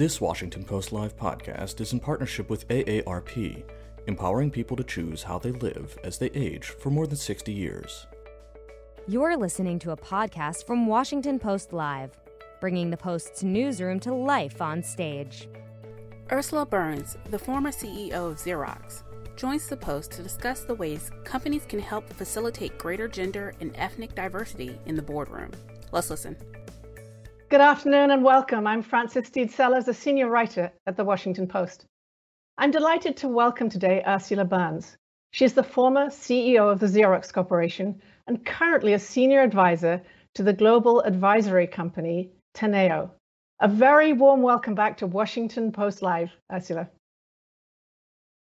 This Washington Post Live podcast is in partnership with AARP, empowering people to choose how they live as they age for more than 60 years. You're listening to a podcast from Washington Post Live, bringing the Post's newsroom to life on stage. Ursula Burns, the former CEO of Xerox, joins the Post to discuss the ways companies can help facilitate greater gender and ethnic diversity in the boardroom. Let's listen. Good afternoon and welcome. I'm Francis Steed Sellers, a senior writer at The Washington Post. I'm delighted to welcome today Ursula Burns. She's the former CEO of the Xerox Corporation and currently a senior advisor to the global advisory company, Teneo. A very warm welcome back to Washington Post Live, Ursula.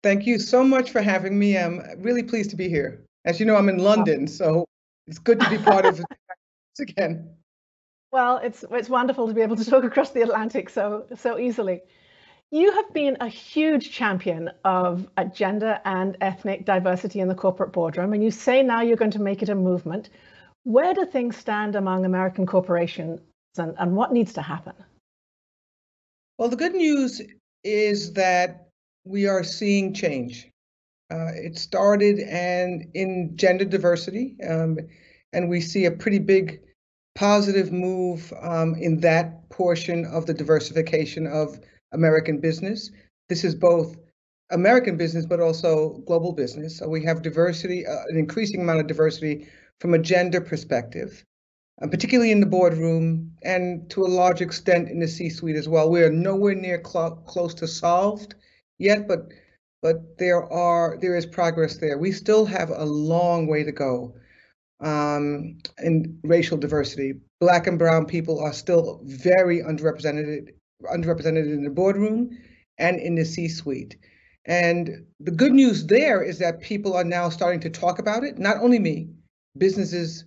Thank you so much for having me. I'm really pleased to be here. As you know, I'm in London, so it's good to be part of this again. Well, it's wonderful to be able to talk across the Atlantic so easily. You have been a huge champion of gender and ethnic diversity in the corporate boardroom, and you say now you're going to make it a movement. Where do things stand among American corporations, and what needs to happen? Well, the good news is that we are seeing change. It started in gender diversity, and we see a pretty big positive move in that portion of the diversification of American business. This is both American business, but also global business. So we have diversity, an increasing amount of diversity from a gender perspective, particularly in the boardroom and to a large extent in the C-suite as well. We are nowhere near close to solved yet, but there is progress there. We still have a long way to go in racial diversity. Black and brown people are still very underrepresented in the boardroom and in the C-suite. And the good news there is that people are now starting to talk about it. Not only me, businesses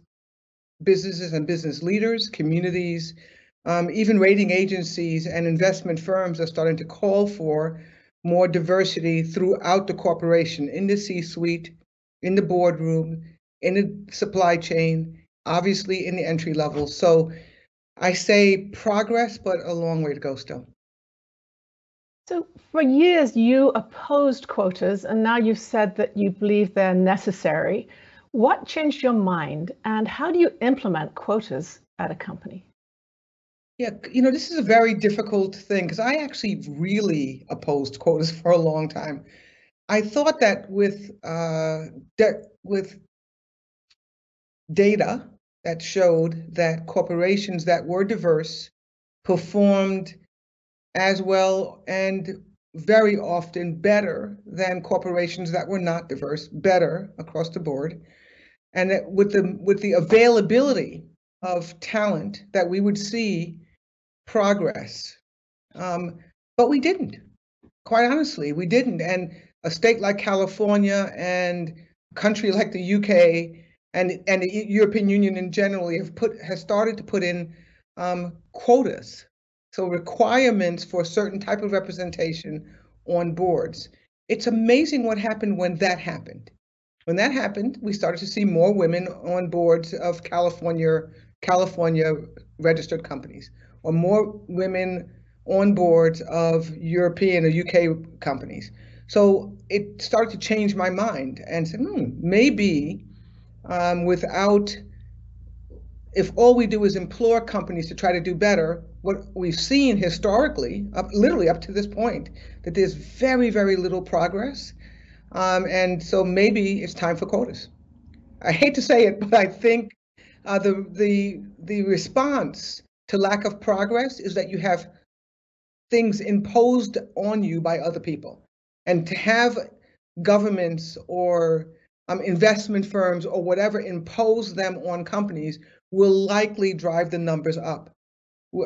and business leaders, communities, even rating agencies and investment firms are starting to call for more diversity throughout the corporation, in the C-suite, in the boardroom, in the supply chain, obviously in the entry level. So I say progress, but a long way to go still. So for years you opposed quotas, and now you've said that you believe they're necessary. What changed your mind, and how do you implement quotas at a company? Yeah, this is a very difficult thing because I actually really opposed quotas for a long time. I thought that with data that showed that corporations that were diverse performed as well and very often better than corporations that were not diverse, better across the board, and that with the availability of talent that we would see progress, but we didn't. Quite honestly, we didn't. And a state like California and a country like the UK and the European Union in general has started to put in quotas, so requirements for a certain type of representation on boards. It's amazing what happened when that happened. When that happened, we started to see more women on boards of California registered companies, or more women on boards of European or UK companies. So it started to change my mind and said, maybe if all we do is implore companies to try to do better, what we've seen historically, literally up to this point, that there's very, very little progress. And so maybe it's time for quotas. I hate to say it, but I think the response to lack of progress is that you have things imposed on you by other people, and to have governments or investment firms or whatever impose them on companies will likely drive the numbers up.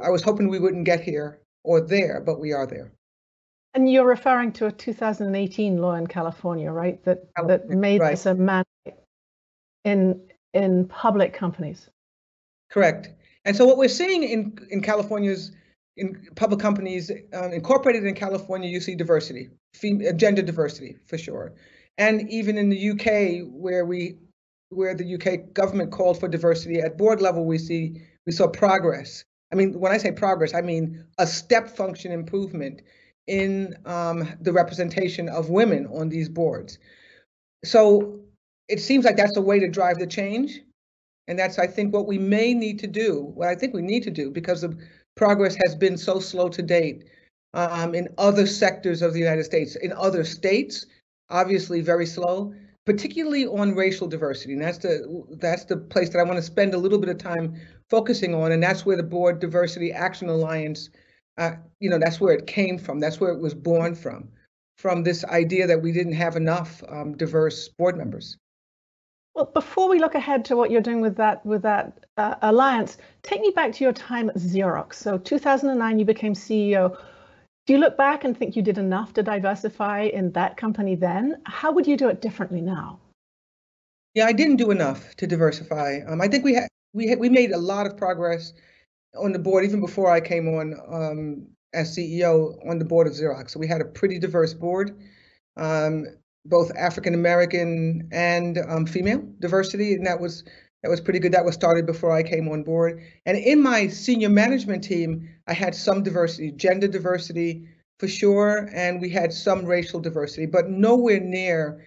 I was hoping we wouldn't get here or there, but we are there. And you're referring to a 2018 law in California, right? That made this a mandate in public companies. Correct. And so what we're seeing in California's, in public companies incorporated in California, you see diversity, gender diversity for sure. And even in the UK, where the UK government called for diversity at board level, we saw progress I mean, when I say progress, I mean a step function improvement in the representation of women on these boards. So it seems like that's a way to drive the change. And that's, I think, what we may need to do, what I think we need to do, because the progress has been so slow to date in other sectors of the United States, in other states, obviously very slow, particularly on racial diversity. And that's the place that I want to spend a little bit of time focusing on. And that's where the Board Diversity Action Alliance, that's where it came from. That's where it was born from this idea that we didn't have enough diverse board members. Well, before we look ahead to what you're doing with that alliance, take me back to your time at Xerox. So 2009, you became CEO. Do you look back and think you did enough to diversify in that company then? How would you do it differently now? Yeah, I didn't do enough to diversify. I think we made a lot of progress on the board even before I came on as CEO on the board of Xerox. So we had a pretty diverse board, both African American and female diversity, and that was pretty good. That was started before I came on board. And in my senior management team, I had some diversity, gender diversity for sure, and we had some racial diversity, but nowhere near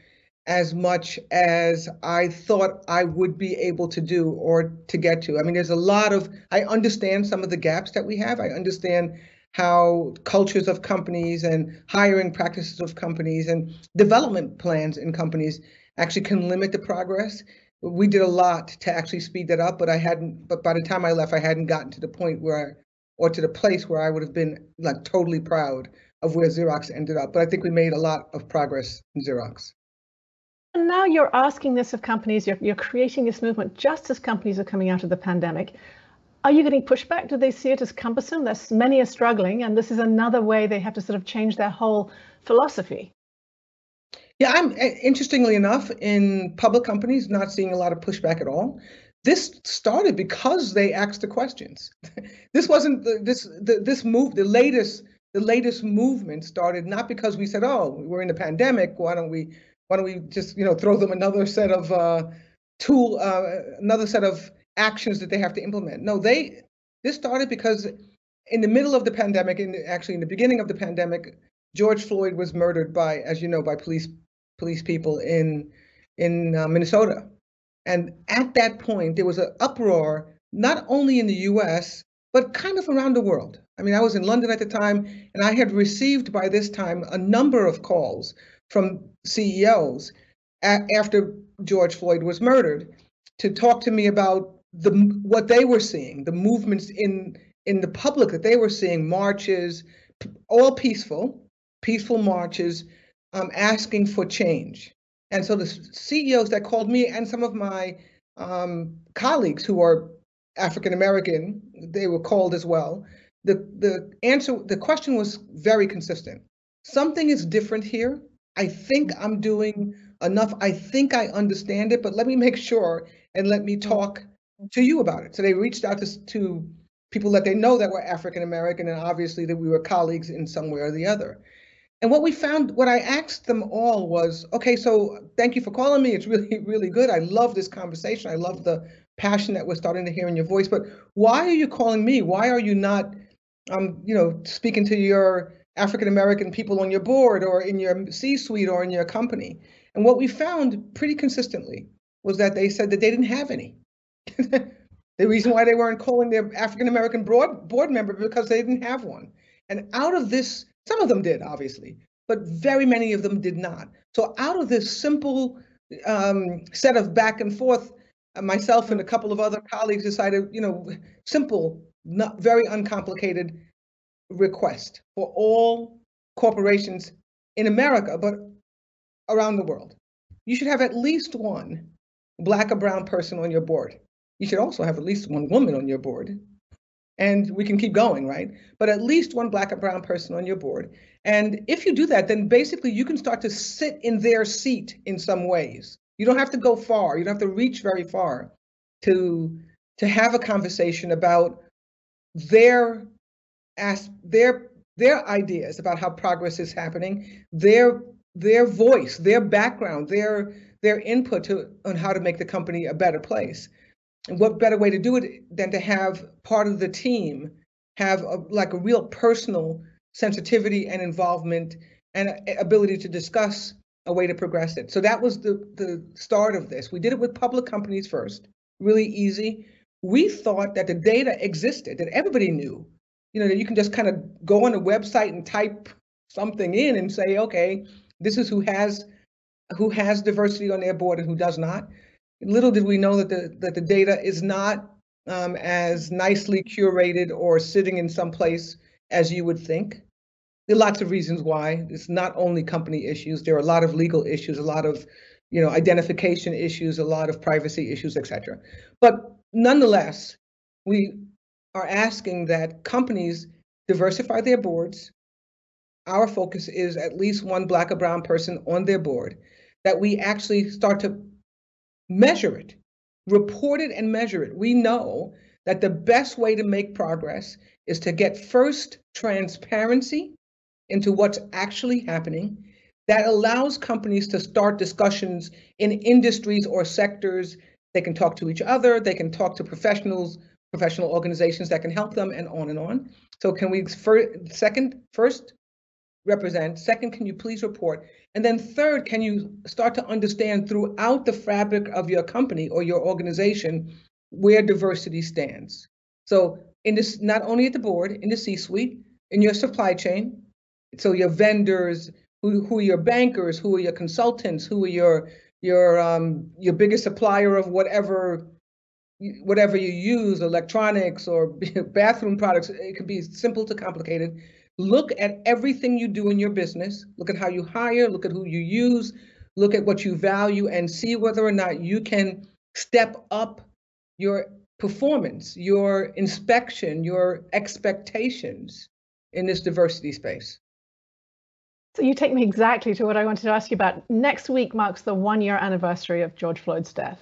as much as I thought I would be able to do or to get to. I mean, there's a lot of, I understand some of the gaps that we have. I understand how cultures of companies and hiring practices of companies and development plans in companies actually can limit the progress. We did a lot to actually speed that up, but by the time I left, I hadn't gotten to the point to the place where I would have been like totally proud of where Xerox ended up. But I think we made a lot of progress in Xerox. And now you're asking this of companies, you're creating this movement just as companies are coming out of the pandemic. Are you getting pushback? Do they see it as cumbersome? There's many are struggling, and this is another way they have to sort of change their whole philosophy. Yeah, I'm interestingly enough in public companies not seeing a lot of pushback at all. This started because they asked the questions. This wasn't the latest movement started not because we said, oh, we're in the pandemic. Why don't we just throw them another set of actions that they have to implement. No, this started because in the middle of the pandemic, and actually in the beginning of the pandemic, George Floyd was murdered by, as you know, by police people in Minnesota. And at that point, there was an uproar, not only in the US, but kind of around the world. I mean, I was in London at the time, and I had received by this time a number of calls from CEOs after George Floyd was murdered to talk to me about what they were seeing, the movements in the public that they were seeing, marches, all peaceful marches, asking for change. And so the CEOs that called me and some of my colleagues who are African American, they were called as well. The question was very consistent. Something is different here. I think I'm doing enough. I think I understand it, but let me make sure and let me talk to you about it. So they reached out to people that they know that were African American, and obviously that we were colleagues in some way or the other. And what we found, what I asked them all was, okay, so thank you for calling me. It's really, really good. I love this conversation. I love the passion that we're starting to hear in your voice, but why are you calling me? Why are you not, speaking to your African American people on your board or in your C-suite or in your company? And what we found pretty consistently was that they said that they didn't have any. The reason why they weren't calling their African American board member because they didn't have one. And out of this, some of them did, obviously, but very many of them did not. So out of this simple set of back and forth, myself and a couple of other colleagues decided, simple, not very uncomplicated request for all corporations in America, but around the world. You should have at least one Black or brown person on your board. You should also have at least one woman on your board. And we can keep going, right? But at least one Black or brown person on your board. And if you do that, then basically you can start to sit in their seat in some ways. You don't have to go far. You don't have to reach very far to have a conversation about their ideas about how progress is happening, their voice, their background, their input on how to make the company a better place. And what better way to do it than to have part of the team have a real personal sensitivity and involvement and ability to discuss a way to progress it. So that was the start of this. We did it with public companies first, really easy. We thought that the data existed, that everybody knew, that you can just kind of go on a website and type something in and say, okay, this is who has diversity on their board and who does not. Little did we know that the data is not as nicely curated or sitting in some place as you would think. There are lots of reasons why. It's not only company issues. There are a lot of legal issues, a lot of identification issues, a lot of privacy issues, et cetera. But nonetheless, we are asking that companies diversify their boards. Our focus is at least one Black or brown person on their board, that we actually start to measure it, report it and measure it. We know that the best way to make progress is to get first transparency into what's actually happening. That allows companies to start discussions in industries or sectors. They can talk to each other, they can talk to professionals, professional organizations that can help them, and on and on. So can we first represent, second, can you please report? And then third, can you start to understand throughout the fabric of your company or your organization where diversity stands? So in this, not only at the board, in the C-suite, in your supply chain, so your vendors, who are your bankers, who are your consultants, who are your biggest supplier of whatever you use, electronics or bathroom products. It could be simple to complicated. Look at everything you do in your business. Look at how you hire, look at who you use, look at what you value, and see whether or not you can step up your performance, your inspection, your expectations in this diversity space. So you take me exactly to what I wanted to ask you about. Next week marks the 1-year anniversary of George Floyd's death.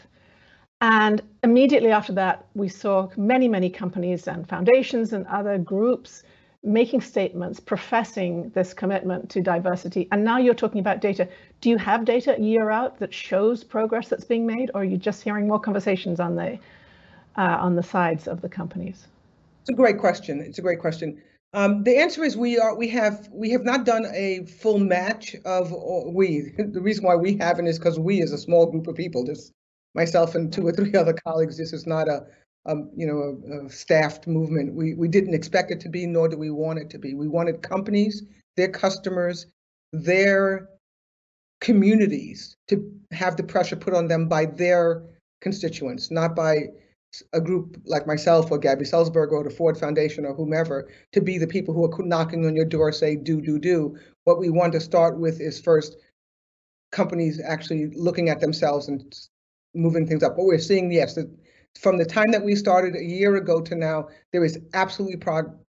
And immediately after that, we saw many, many companies and foundations and other groups making statements, professing this commitment to diversity. And now you're talking about data. Do you have data year out that shows progress that's being made, or are you just hearing more conversations on the sides of the companies? It's a great question. It's a great question. The answer is we have not done a full match of we. The reason why we haven't is because we, as a small group of people, just myself and 2 or 3 other colleagues, this is not a staffed movement. We didn't expect it to be, nor do we want it to be. We wanted companies, their customers, their communities to have the pressure put on them by their constituents, not by a group like myself or Gabby Salzberg or the Ford Foundation or whomever, to be the people who are knocking on your door, say, do, do, do. What we want to start with is first companies actually looking at themselves and moving things up. What we're seeing, yes, that from the time that we started a year ago to now, there is absolutely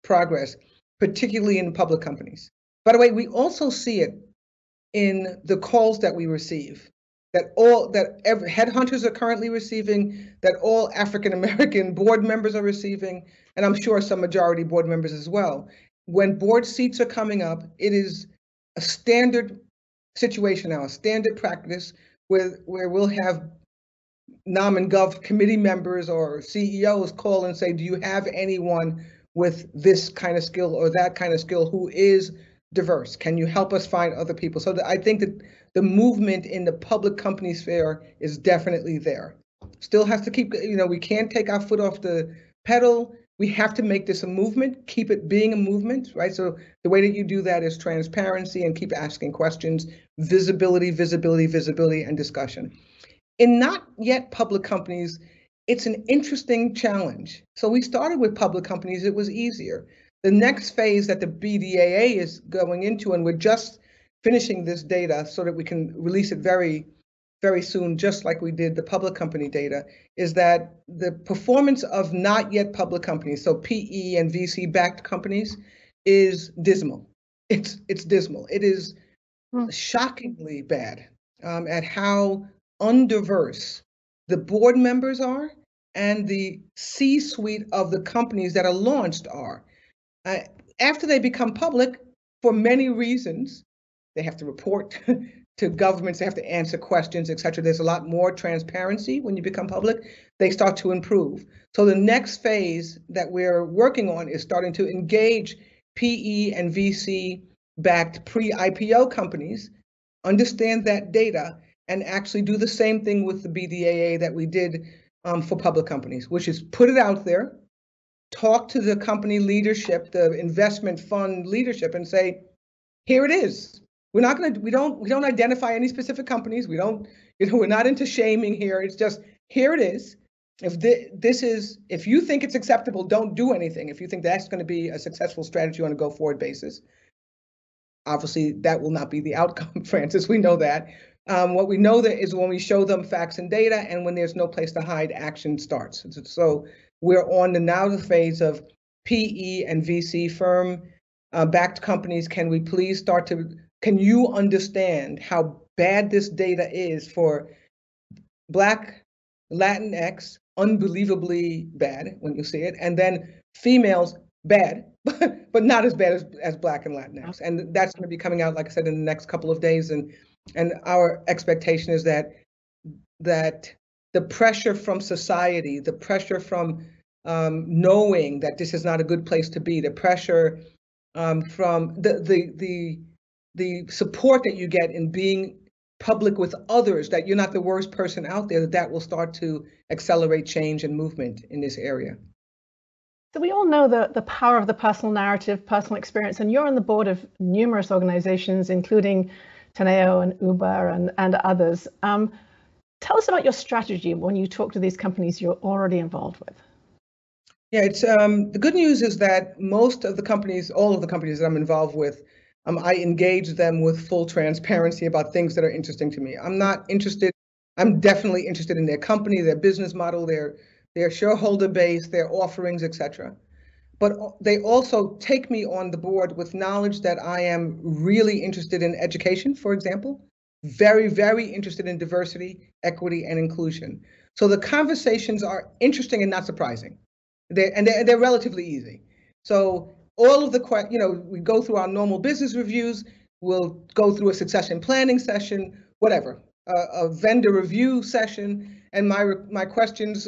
progress, particularly in public companies. By the way, we also see it in the calls that we receive, that headhunters are currently receiving, that all African-American board members are receiving, and I'm sure some majority board members as well. When board seats are coming up, it is a standard situation now, a standard practice where we'll have nom and gov committee members or CEOs call and say, do you have anyone with this kind of skill or that kind of skill who is diverse? Can you help us find other people? So I think that the movement in the public company sphere is definitely there. Still has to keep, we can't take our foot off the pedal. We have to make this a movement, keep it being a movement, right? So the way that you do that is transparency and keep asking questions, visibility, and discussion. In not yet public companies, it's an interesting challenge. So we started with public companies, it was easier. The next phase that the BDAA is going into, and we're just finishing this data so that we can release it very, very soon, just like we did the public company data, is that the performance of not yet public companies, so PE and VC-backed companies, is dismal. It's dismal. It is shockingly bad at how undiverse the board members are and the C-suite of the companies that are launched are. After they become public, for many reasons, they have to report to governments. They have to answer questions, et cetera. There's a lot more transparency when you become public. They start to improve. So the next phase that we're working on is starting to engage PE and VC-backed pre-IPO companies, understand that data, and actually do the same thing with the BDAA that we did for public companies, which is put it out there, talk to the company leadership, the investment fund leadership, and say, here it is. We're not going to, we don't identify any specific companies. We don't, we're not into shaming here. It's just, here it is. If you think it's acceptable, don't do anything. If you think that's going to be a successful strategy on a go forward basis, obviously that will not be the outcome, Francis, we know that. What we know that is when we show them facts and data, and when there's no place to hide, action starts. So we're on the now the phase of PE and VC firm backed companies. Can we please start to, can you understand how bad this data is for Black, Latinx, unbelievably bad when you see it, and then females, bad, but not as bad as Black and Latinx. And that's going to be coming out, like I said, in the next couple of days. And our expectation is that the pressure from society, the pressure from knowing that this is not a good place to be, the pressure from the support that you get in being public with others, that you're not the worst person out there, that will start to accelerate change and movement in this area. So we all know the power of the personal narrative, personal experience, and you're on the board of numerous organizations, including Teneo and Uber and others. Tell us about your strategy when you talk to these companies you're already involved with. Yeah, it's the good news is that most of the companies, all of the companies that I'm involved with, I engage them with full transparency about things that are interesting to me. I'm definitely interested in their company, their business model, their shareholder base, their offerings, et cetera. But they also take me on the board with knowledge that I am really interested in education, for example, very, very interested in diversity, equity, and inclusion. So the conversations are interesting and not surprising. They're relatively easy. So all of the, we go through our normal business reviews, we'll go through a succession planning session, whatever, a vendor review session, and my questions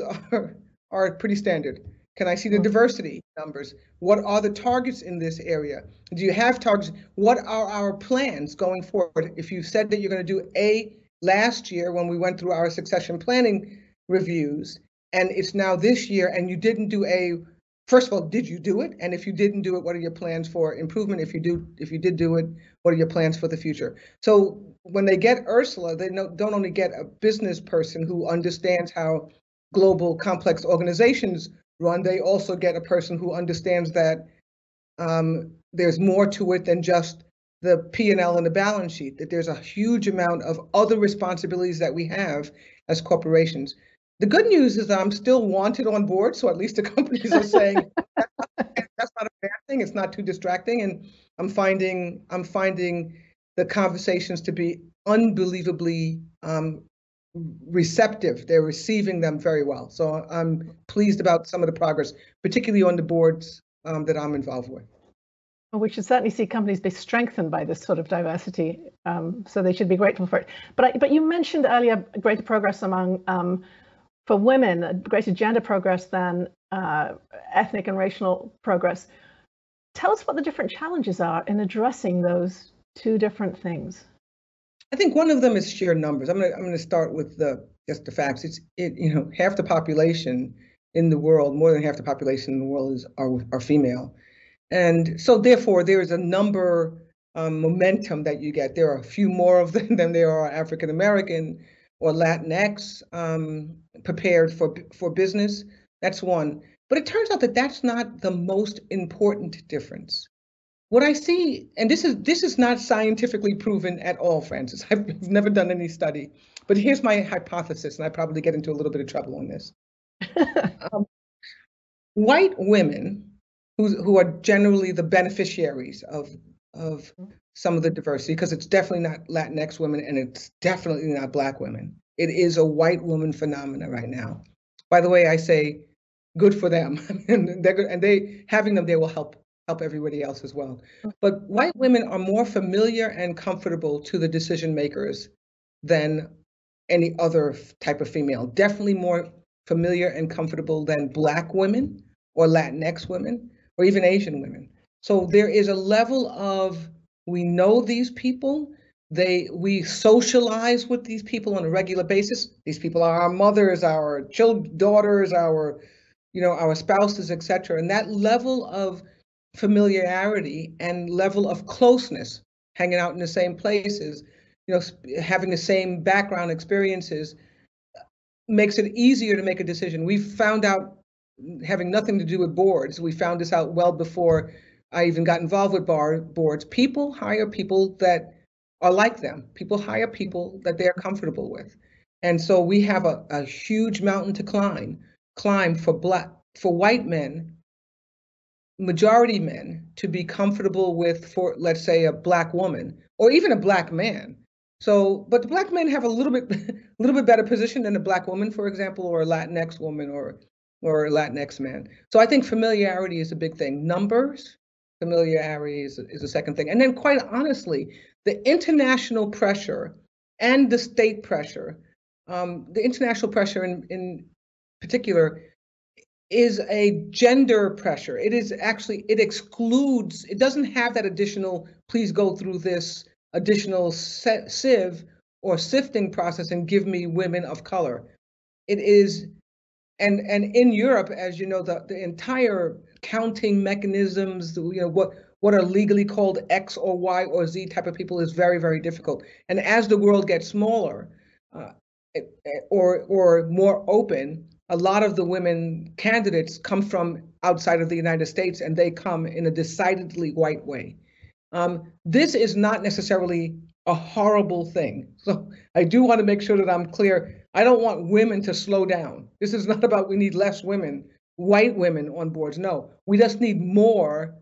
are pretty standard. Can I see the diversity numbers? What are the targets in this area? Do you have targets? What are our plans going forward? If you said that you're going to do A last year when we went through our succession planning reviews, and it's now this year and you didn't do A, first of all, did you do it? And if you didn't do it, what are your plans for improvement? If you did do it, what are your plans for the future? So when they get Ursula, they don't only get a business person who understands how global complex organizations run, they also get a person who understands that there's more to it than just the P&L and the balance sheet, that there's a huge amount of other responsibilities that we have as corporations. The good news is that I'm still wanted on board, so at least the companies are saying that's not a bad thing, it's not too distracting, and I'm finding the conversations to be unbelievably receptive. They're receiving them very well. So I'm pleased about some of the progress, particularly on the boards that I'm involved with. Well, we should certainly see companies be strengthened by this sort of diversity. So they should be grateful for it. But you mentioned earlier greater progress among for women, greater gender progress than ethnic and racial progress. Tell us what the different challenges are in addressing those two different things. I think one of them is sheer numbers. I'm going to start with just the facts. Half the population in the world, more than half the population in the world are female, and so therefore there is a number momentum that you get. There are a few more of them than there are African American or Latinx prepared for business. That's one. But it turns out that that's not the most important difference. What I see, and this is not scientifically proven at all, Francis. I've never done any study, but here's my hypothesis, and I probably get into a little bit of trouble on this. White women, who are generally the beneficiaries of some of the diversity, because it's definitely not Latinx women, and it's definitely not Black women. It is a white woman phenomena right now. By the way, I say, good for them, and having them there will help help everybody else as well. But white women are more familiar and comfortable to the decision makers than any other type of female, definitely more familiar and comfortable than Black women or Latinx women or even Asian women. So there is a level of, we know these people, we socialize with these people on a regular basis. These people are our mothers, our children, daughters, our, you know, our spouses, etc. And that level of familiarity and level of closeness, hanging out in the same places, you know, having the same background experiences, makes it easier to make a decision. We found out, having nothing to do with boards, we found this out well before I even got involved with boards. People hire people that are like them. People hire people that they're comfortable with. And so we have a huge mountain to climb for white men, majority men, to be comfortable with, for, let's say, a Black woman or even a Black man. So, but the Black men have a little bit better position than a Black woman, for example, or a Latinx woman or a Latinx man. So I think familiarity is a big thing. Numbers, familiarity is a second thing. And then quite honestly, the international pressure and the state pressure, the international pressure in particular is a gender pressure. It is actually, it excludes, it doesn't have that additional, please go through this additional sieve or sifting process and give me women of color. It is, and in Europe, as you know, the entire counting mechanisms, you know, what are legally called X or Y or Z type of people is very, very difficult. And as the world gets smaller or more open, a lot of the women candidates come from outside of the United States, and they come in a decidedly white way. This is not necessarily a horrible thing. So I do want to make sure that I'm clear. I don't want women to slow down. This is not about we need less women, white women on boards. No, we just need more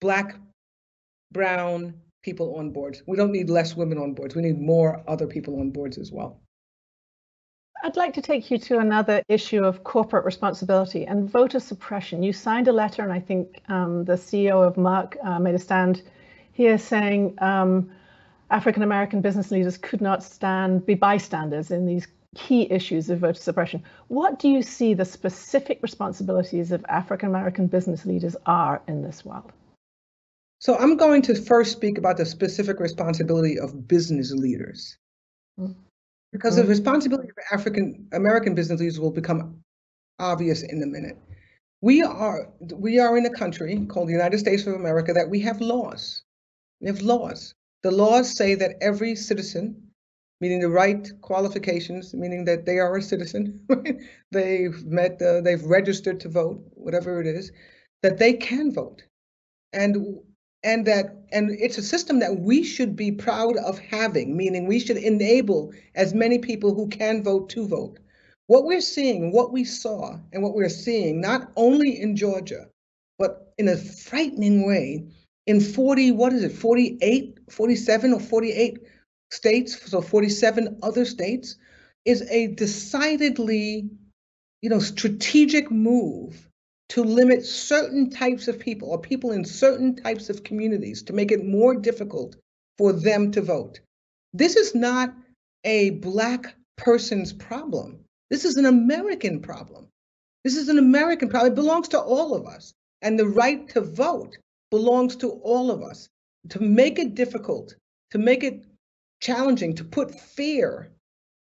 Black, brown people on boards. We don't need less women on boards. We need more other people on boards as well. I'd like to take you to another issue of corporate responsibility and voter suppression. You signed a letter, and I think the CEO of Merck made a stand here saying African-American business leaders could not be bystanders in these key issues of voter suppression. What do you see the specific responsibilities of African-American business leaders are in this world? So I'm going to first speak about the specific responsibility of business leaders. Mm-hmm. Because the responsibility of African-American business leaders will become obvious in a minute. We are in a country called the United States of America that we have laws. We have laws. The laws say that every citizen, meaning the right qualifications, meaning that they are a citizen, right? They've registered to vote, whatever it is, that they can vote. And it's a system that we should be proud of having, meaning we should enable as many people who can vote to vote. What we're seeing, what we saw, and what we're seeing, not only in Georgia, but in a frightening way, in 47 or 48 states, so 47 other states, is a decidedly, you know, strategic move to limit certain types of people or people in certain types of communities to make it more difficult for them to vote. This is not a Black person's problem. This is an American problem. This is an American problem. It belongs to all of us. And the right to vote belongs to all of us. To make it difficult, to make it challenging, to put fear,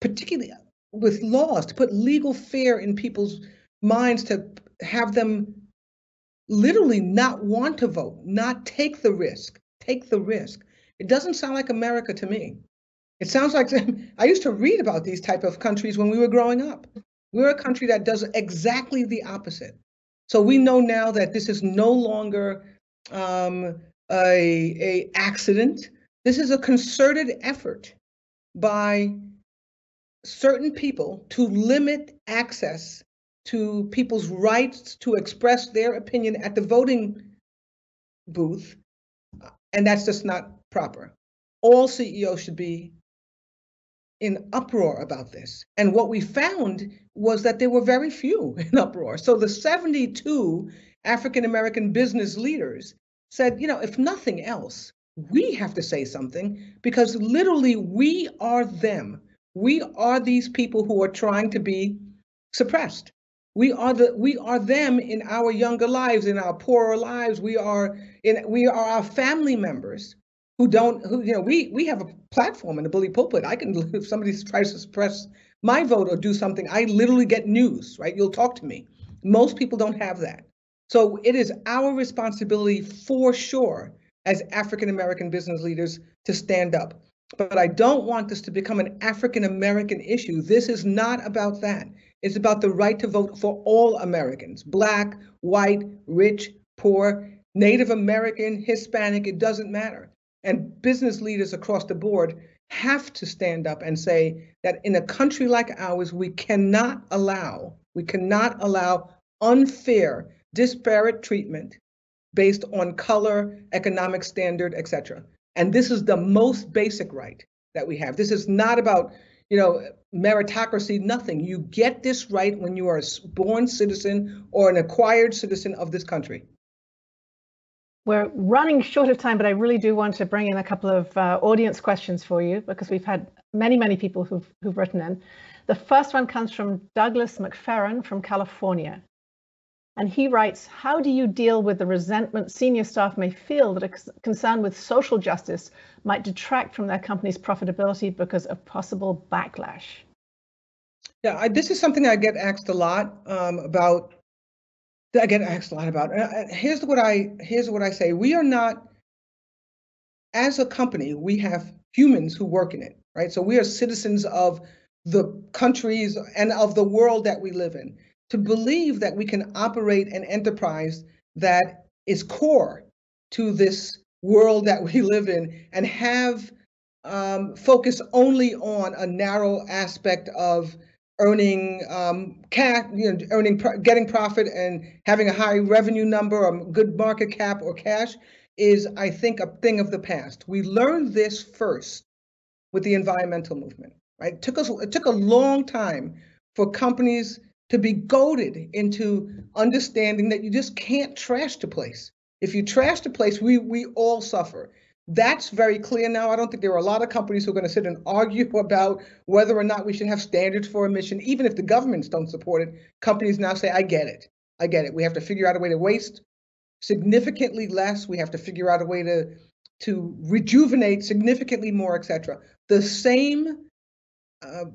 particularly with laws, to put legal fear in people's minds, to have them literally not want to vote, not take the risk, take the risk. It doesn't sound like America to me. It sounds like, I used to read about these type of countries when we were growing up. We're a country that does exactly the opposite. So we know now that this is no longer a accident. This is a concerted effort by certain people to limit access to people's rights to express their opinion at the voting booth, and that's just not proper. All CEOs should be in uproar about this. And what we found was that there were very few in uproar. So the 72 African-American business leaders said, you know, if nothing else, we have to say something, because literally we are them. We are these people who are trying to be suppressed. We are them in our younger lives, in our poorer lives. We are our family members who have a platform in the bully pulpit. If somebody tries to suppress my vote or do something, I literally get news, right? You'll talk to me. Most people don't have that. So it is our responsibility for sure as African-American business leaders to stand up. But I don't want this to become an African-American issue. This is not about that. It's about the right to vote for all Americans, black, white, rich, poor, Native American, Hispanic, it doesn't matter. And business leaders across the board have to stand up and say that in a country like ours, we cannot allow unfair, disparate treatment based on color, economic standard, et cetera. And this is the most basic right that we have. This is not about, meritocracy, nothing. You get this right when you are a born citizen or an acquired citizen of this country. We're running short of time, but I really do want to bring in a couple of audience questions for you, because we've had many, many people who've written in. The first one comes from Douglas McFerrin from California. And he writes, how do you deal with the resentment senior staff may feel that a concern with social justice might detract from their company's profitability because of possible backlash? Yeah, this is something I get asked a lot about. I get asked a lot about. Here's what I say. We are not, as a company, we have humans who work in it, right? So we are citizens of the countries and of the world that we live in. To believe that we can operate an enterprise that is core to this world that we live in and have focus only on a narrow aspect of earning cash, getting profit and having a high revenue number or good market cap or cash is, I think, a thing of the past. We learned this first with the environmental movement, right? It took a long time for companies to be goaded into understanding that you just can't trash the place. If you trash the place, we all suffer. That's very clear now. I don't think there are a lot of companies who are gonna sit and argue about whether or not we should have standards for emission. Even if the governments don't support it, companies now say, I get it. We have to figure out a way to waste significantly less. We have to figure out a way to rejuvenate significantly more, et cetera. The same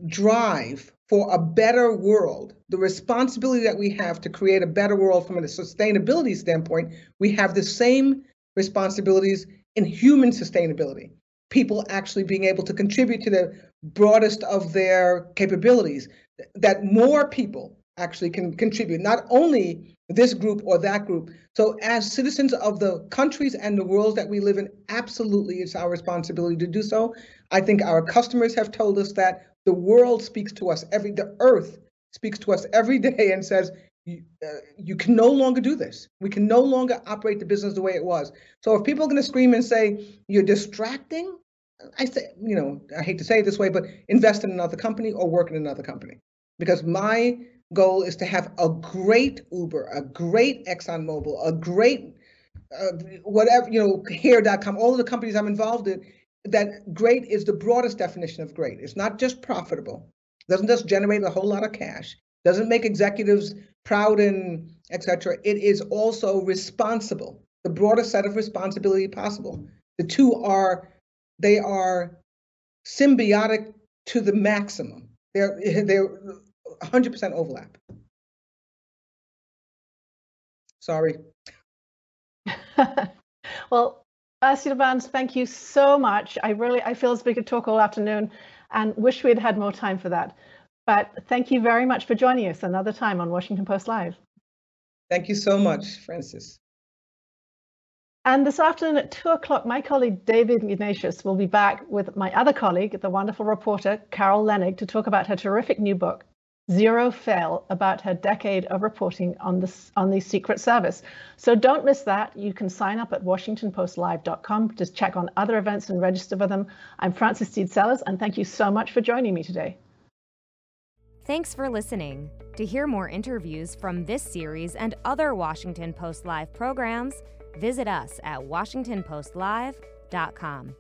drive for a better world, the responsibility that we have to create a better world from a sustainability standpoint, we have the same responsibilities in human sustainability, people actually being able to contribute to the broadest of their capabilities, that more people actually can contribute, not only this group or that group. So as citizens of the countries and the worlds that we live in, absolutely it's our responsibility to do so. I think our customers have told us that. The world speaks to us the earth speaks to us every day and says, you can no longer do this. We can no longer operate the business the way it was. So if people are gonna scream and say, you're distracting, I say, I hate to say it this way, but invest in another company or work in another company. Because my goal is to have a great Uber, a great ExxonMobil, a great whatever, Hair.com, all of the companies I'm involved in, that great is the broadest definition of great. It's not just profitable. It doesn't just generate a whole lot of cash. It doesn't make executives proud and et cetera. It is also responsible, the broadest set of responsibility possible. The two are symbiotic to the maximum. They're 100% overlap. Sorry. Well, Ursula Burns, thank you so much. I feel as if we could talk all afternoon and wish we'd had more time for that. But thank you very much for joining us another time on Washington Post Live. Thank you so much, Francis. And this afternoon at 2 o'clock, my colleague David Ignatius will be back with my other colleague, the wonderful reporter Carol Lennig, to talk about her terrific new book, Zero Fail, about her decade of reporting on the Secret Service. So don't miss that. You can sign up at WashingtonPostLive.com to check on other events and register for them. I'm Francis Steed Sellers, and thank you so much for joining me today. Thanks for listening. To hear more interviews from this series and other Washington Post Live programs, visit us at WashingtonPostLive.com.